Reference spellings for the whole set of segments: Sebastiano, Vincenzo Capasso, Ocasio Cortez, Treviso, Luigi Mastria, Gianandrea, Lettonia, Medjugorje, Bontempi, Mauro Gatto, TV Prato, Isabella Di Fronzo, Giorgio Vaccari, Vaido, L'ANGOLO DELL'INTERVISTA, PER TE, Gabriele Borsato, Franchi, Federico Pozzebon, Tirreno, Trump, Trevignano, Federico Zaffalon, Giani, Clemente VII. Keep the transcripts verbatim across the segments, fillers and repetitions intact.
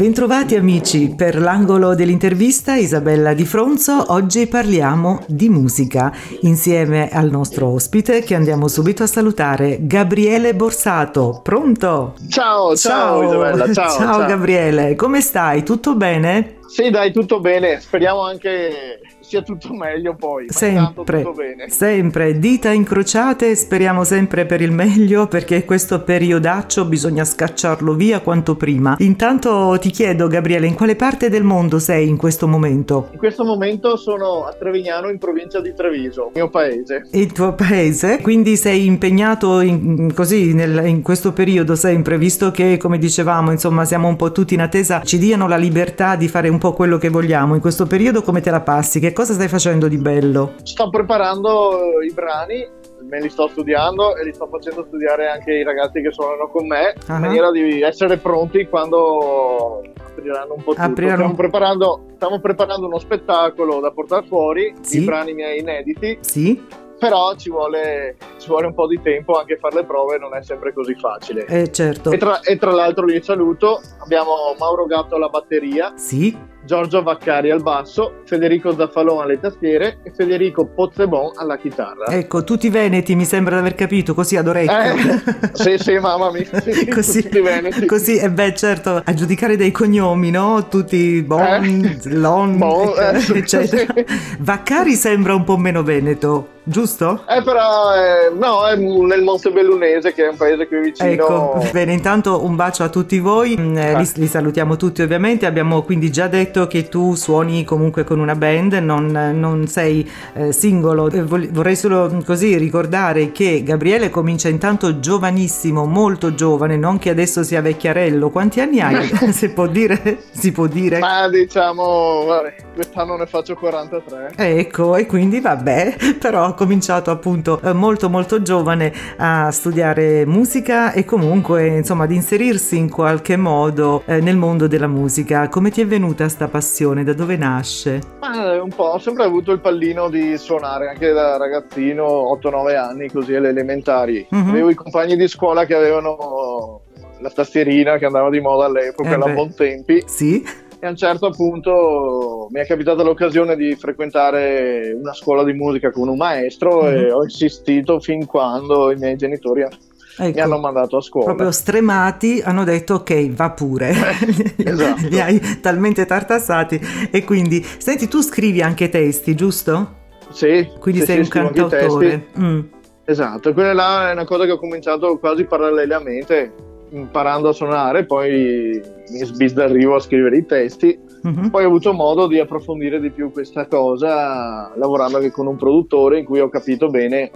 Bentrovati amici per l'angolo dell'intervista, Isabella Di Fronzo. Oggi parliamo di musica insieme al nostro ospite che andiamo subito a salutare, Gabriele Borsato. Pronto? Ciao, ciao, ciao Isabella, ciao, ciao. Ciao Gabriele, come stai? Tutto bene? Sì dai, tutto bene, speriamo anche sia tutto meglio poi, ma sempre, tutto bene. Sempre, dita incrociate, speriamo sempre per il meglio, perché questo periodaccio bisogna scacciarlo via quanto prima. Intanto ti chiedo Gabriele, in quale parte del mondo sei in questo momento? In questo momento sono a Trevignano, in provincia di Treviso, il mio paese. Il tuo paese? Quindi sei impegnato in, così nel, in questo periodo sempre, visto che come dicevamo insomma siamo un po' tutti in attesa, ci diano la libertà di fare un po' quello che vogliamo. In questo periodo come te la passi? Che cosa stai facendo di bello? Sto preparando i brani, me li sto studiando e li sto facendo studiare anche i ragazzi che suonano con me, uh-huh. in maniera di essere pronti quando apriranno un po' tutto. Apriranno. Stiamo preparando, stiamo preparando uno spettacolo da portare fuori, sì. I brani miei inediti. Sì. Però ci vuole, ci vuole un po' di tempo, anche fare le prove non è sempre così facile. Eh certo. E tra, e tra l'altro vi saluto, abbiamo Mauro Gatto alla batteria, sì. Giorgio Vaccari al basso, Federico Zaffalon alle tastiere e Federico Pozzebon alla chitarra. Ecco, tutti veneti mi sembra di aver capito, così ad orecchio. Eh, sì, sì, mamma mia, sì, così, tutti veneti. Così, e eh beh certo, a giudicare dai cognomi, no? Tutti Bon, eh? Lon, bon, eccetera. Eh, eccetera. Sì. Vaccari sembra un po' meno veneto. Giusto? Eh però eh, no, è nel Montebellunese che è un paese qui vicino. Ecco, bene, intanto un bacio a tutti voi, eh, li, li salutiamo tutti ovviamente, abbiamo quindi già detto che tu suoni comunque con una band, non, non sei eh, singolo, eh, vorrei solo così ricordare che Gabriele comincia intanto giovanissimo, molto giovane, non che adesso sia vecchiarello. Quanti anni hai? Si può dire? Si può dire? Ma diciamo, vabbè, quest'anno ne faccio quarantatré. Ecco, e quindi vabbè, però cominciato appunto molto molto giovane a studiare musica e comunque insomma ad inserirsi in qualche modo eh, nel mondo della musica. Come ti è venuta sta passione? Da dove nasce? Ma un po', ho sempre avuto il pallino di suonare anche da ragazzino, otto nove anni così alle elementari, uh-huh. avevo i compagni di scuola che avevano la tastierina che andava di moda all'epoca, eh la Bontempi, sì. E a un certo punto mi è capitata l'occasione di frequentare una scuola di musica con un maestro, mm-hmm. e ho insistito fin quando i miei genitori ecco, mi hanno mandato a scuola. Proprio stremati hanno detto ok, va pure. Eh, esatto. Li hai talmente tartassati. E quindi, senti, tu scrivi anche testi, giusto? Sì. Quindi sei un cantautore. Mm. Esatto, quella là è una cosa che ho cominciato quasi parallelamente, imparando a suonare, poi mi sbizzarrivo a scrivere i testi, uh-huh. poi ho avuto modo di approfondire di più questa cosa lavorando anche con un produttore in cui ho capito bene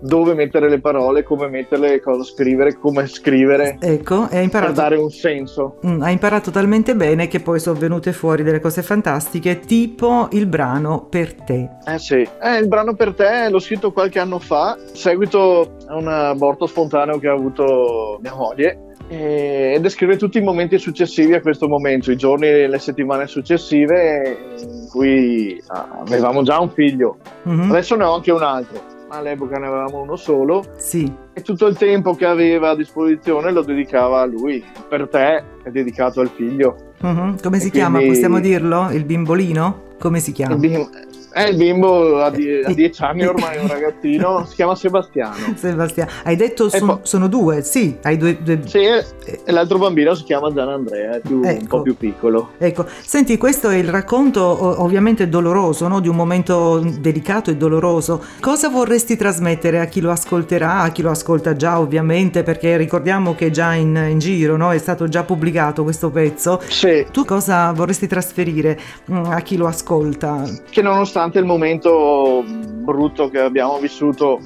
dove mettere le parole, come metterle, cosa scrivere, come scrivere, ecco, e hai imparato, per dare un senso. Mm, hai imparato talmente bene che poi sono venute fuori delle cose fantastiche, tipo il brano Per Te. Eh sì, eh, il brano Per Te l'ho scritto qualche anno fa, seguito a un aborto spontaneo che ha avuto mia moglie, e descrive tutti i momenti successivi a questo momento, i giorni e le settimane successive in cui avevamo già un figlio, mm-hmm. adesso ne ho anche un altro. All'epoca ne avevamo uno solo, sì. e tutto il tempo che aveva a disposizione lo dedicava a lui. Per te è dedicato al figlio. Uh-huh. Come si e chiama? Quindi... possiamo dirlo? Il bimbolino? Come si chiama? Il bim- è il bimbo a, die- a dieci anni ormai, un ragazzino, si chiama Sebastiano. Sebastiano. Hai detto son- po- sono due, sì. Hai due, due... Sì, e l'altro bambino si chiama Gianandrea, è più, ecco. un po' più piccolo. Ecco, senti, questo è il racconto ovviamente doloroso, no? Di un momento delicato e doloroso. Cosa vorresti trasmettere a chi lo ascolterà, a chi lo ascolta già ovviamente, perché ricordiamo che è già in, in giro, no? È stato già pubblicato questo pezzo. Sì. Tu cosa vorresti trasferire a chi lo ascolta? Che nonostante il momento brutto che abbiamo vissuto,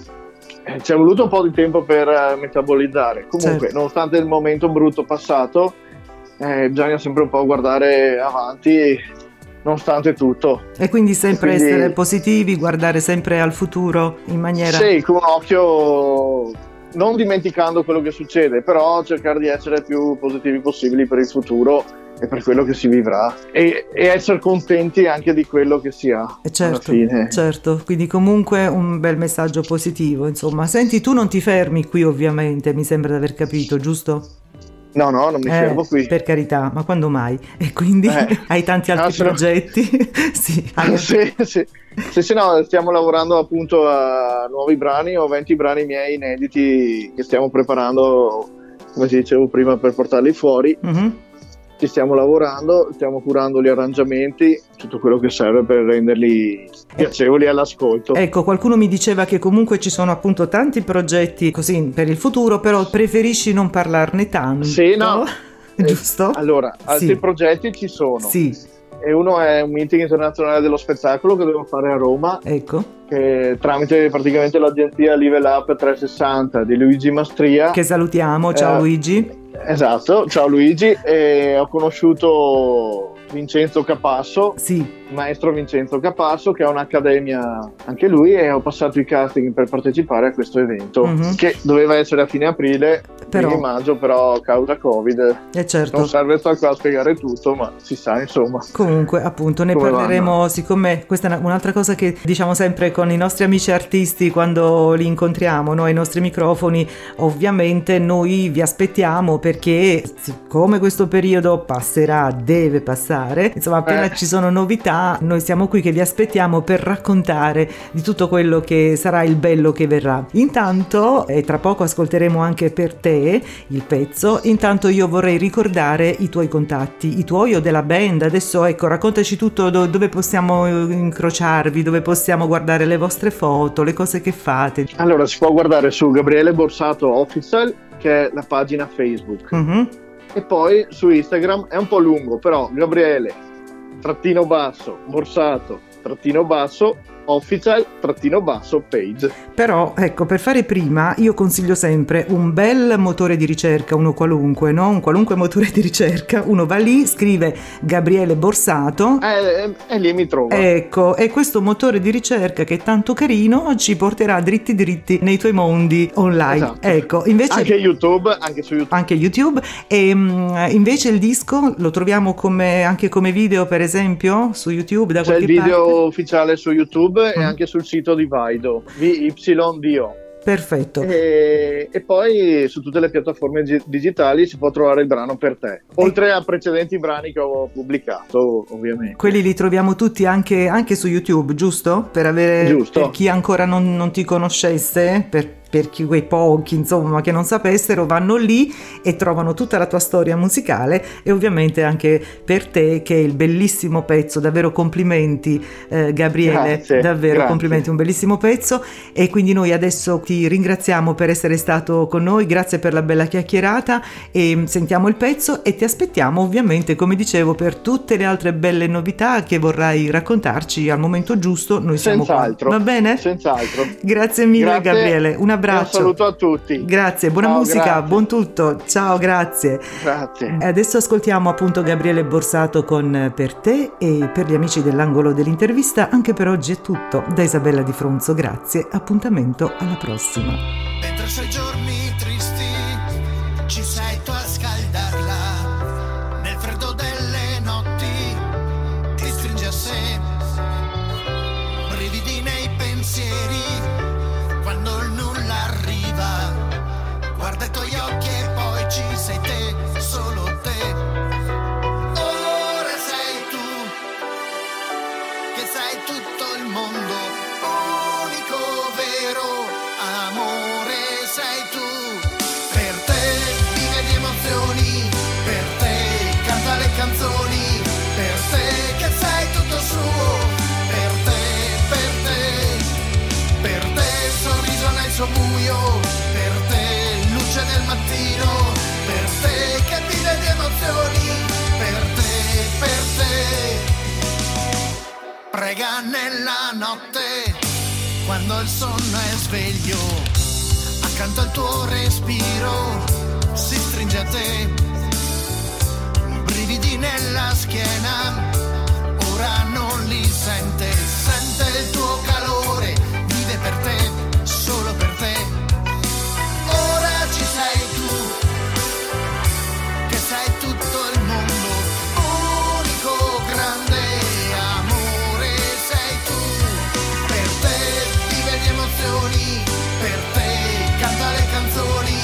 eh, ci è voluto un po' di tempo per metabolizzare, comunque certo. nonostante il momento brutto passato, eh, bisogna sempre un po' guardare avanti nonostante tutto. E quindi sempre quindi, essere positivi, guardare sempre al futuro in maniera... Sì, con un occhio... non dimenticando quello che succede, però cercare di essere più positivi possibili per il futuro e per quello che si vivrà, e, e essere contenti anche di quello che si ha, certo, alla fine. Certo, quindi comunque un bel messaggio positivo, insomma. Senti, tu non ti fermi qui ovviamente, mi sembra di aver capito, giusto? No, no, non mi eh, fermo qui. Per carità, ma quando mai? E quindi eh, hai tanti altri no, se progetti? No. Sì, allora. sì, sì. Sì, sì, no, stiamo lavorando appunto a nuovi brani, ho venti brani miei inediti che stiamo preparando, come ti dicevo prima, per portarli fuori. Mm-hmm. Ci stiamo lavorando, stiamo curando gli arrangiamenti, tutto quello che serve per renderli piacevoli all'ascolto. Ecco, qualcuno mi diceva che comunque ci sono appunto tanti progetti così per il futuro, però preferisci non parlarne tanto. Sì, no. Eh, giusto? Allora, altri sì. progetti ci sono. Sì. E uno è un meeting internazionale dello spettacolo che devo fare a Roma. Ecco. Che tramite praticamente l'agenzia Level Up trecentosessanta di Luigi Mastria. Che salutiamo, ciao eh, Luigi. Esatto, ciao Luigi. E ho conosciuto Vincenzo Capasso, sì. maestro Vincenzo Capasso, che ha un'accademia anche lui, e ho passato i casting per partecipare a questo evento, mm-hmm. che doveva essere a fine aprile, però... fine maggio, però causa Covid eh certo. non serve stare qua a spiegare tutto, ma si sa, insomma. Comunque appunto ne Come parleremo, vanno? Siccome questa è un'altra cosa che diciamo sempre con i nostri amici artisti quando li incontriamo, no? Ai nostri microfoni, ovviamente noi vi aspettiamo, perché siccome questo periodo passerà, deve passare, insomma appena eh. ci sono novità noi siamo qui che vi aspettiamo per raccontare di tutto quello che sarà il bello che verrà. Intanto, e tra poco ascolteremo anche Per Te il pezzo, intanto io vorrei ricordare i tuoi contatti, i tuoi o della band. Adesso ecco, raccontaci tutto, do- dove possiamo incrociarvi, dove possiamo guardare le vostre foto, le cose che fate. Allora, si può guardare su Gabriele Borsato Official, che è la pagina Facebook, mm-hmm. e poi su Instagram, è un po' lungo però, Gabriele trattino basso Borsato trattino basso Official trattino basso page. Però ecco, per fare prima io consiglio sempre un bel motore di ricerca, uno qualunque, no? Un qualunque motore di ricerca, uno va lì, scrive Gabriele Borsato e eh, eh, lì mi trovo. Ecco, e questo motore di ricerca che è tanto carino ci porterà dritti dritti nei tuoi mondi online. Esatto. Ecco, invece anche YouTube, anche su YouTube. Anche YouTube. E mh, invece il disco lo troviamo come anche come video, per esempio, su YouTube da C'è qualche parte. C'è il video parte. Ufficiale su YouTube e anche sul sito di Vaido, V Y D O. Perfetto. E, e poi su tutte le piattaforme gi- digitali si può trovare il brano Per Te, oltre a precedenti brani che ho pubblicato, ovviamente. Quelli li troviamo tutti anche, anche su YouTube, giusto? Per avere giusto. Per chi ancora non, non ti conoscesse, per per chi, quei pochi insomma che non sapessero, vanno lì e trovano tutta la tua storia musicale e ovviamente anche Per Te, che è il bellissimo pezzo, davvero complimenti eh, Gabriele, grazie, davvero grazie. Complimenti, un bellissimo pezzo. E quindi noi adesso ti ringraziamo per essere stato con noi, grazie per la bella chiacchierata, e sentiamo il pezzo e ti aspettiamo ovviamente, come dicevo, per tutte le altre belle novità che vorrai raccontarci al momento giusto. Noi siamo senz'altro, qua, va bene? Senz'altro. Grazie mille, grazie. Gabriele, una abbraccio. Un saluto a tutti. Grazie, buona ciao, musica, grazie. Buon tutto. Ciao, grazie. Grazie. Adesso ascoltiamo appunto Gabriele Borsato con Per Te, e per gli amici dell'angolo dell'intervista anche per oggi è tutto. Da Isabella Di Fronzo, grazie. Appuntamento alla prossima. Mentre sei giorni tristi, ci sei tu a scaldarla. Nel freddo delle notti ti stringe a sé. Brividi nei pensieri. Quando il nulla arriva, guarda i tuoi occhi e poi ci sei te, solo te. Ora sei tu, che sai tutto il mondo, unico vero amore sei tu. Per te vive di emozioni, per te canta le canzoni, per te che sei tutto suo, per te, per te. Per te sorriso nel suo buio, per te luce del mattino, per te che vive di emozioni, per te, per te. Prega nella notte, quando il sonno è sveglio, accanto al tuo respiro si stringe a te. Brividi nella schiena, ora non li sente, sente il tuo calore. Per te, solo per te. Ora ci sei tu, che sei tutto il mondo, unico grande amore sei tu. Per te vive di emozioni, per te canta le canzoni,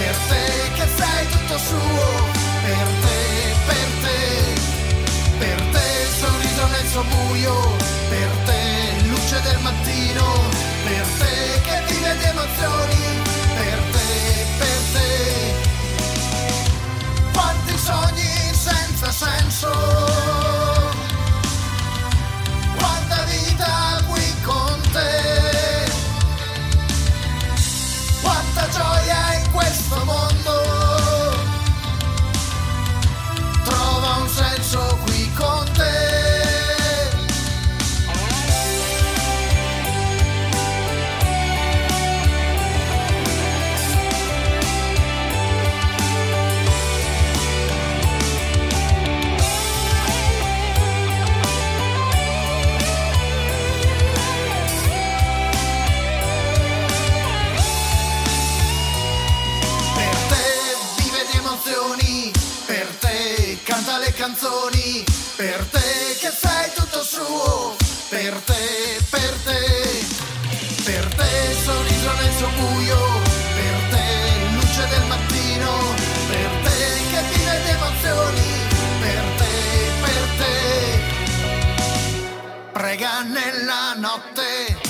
per te che sei tutto suo. buio, per te luce del mattino, per te che vive di emozioni, per te, per te, quanti sogni senza senso, quanta vita qui con te, quanta gioia in questo mondo, trova un senso qui con te. Canzoni, per te che sei tutto suo, per te, per te, per te sorriso nel suo buio, per te luce del mattino, per te che vive di emozioni, per te, per te, prega nella notte.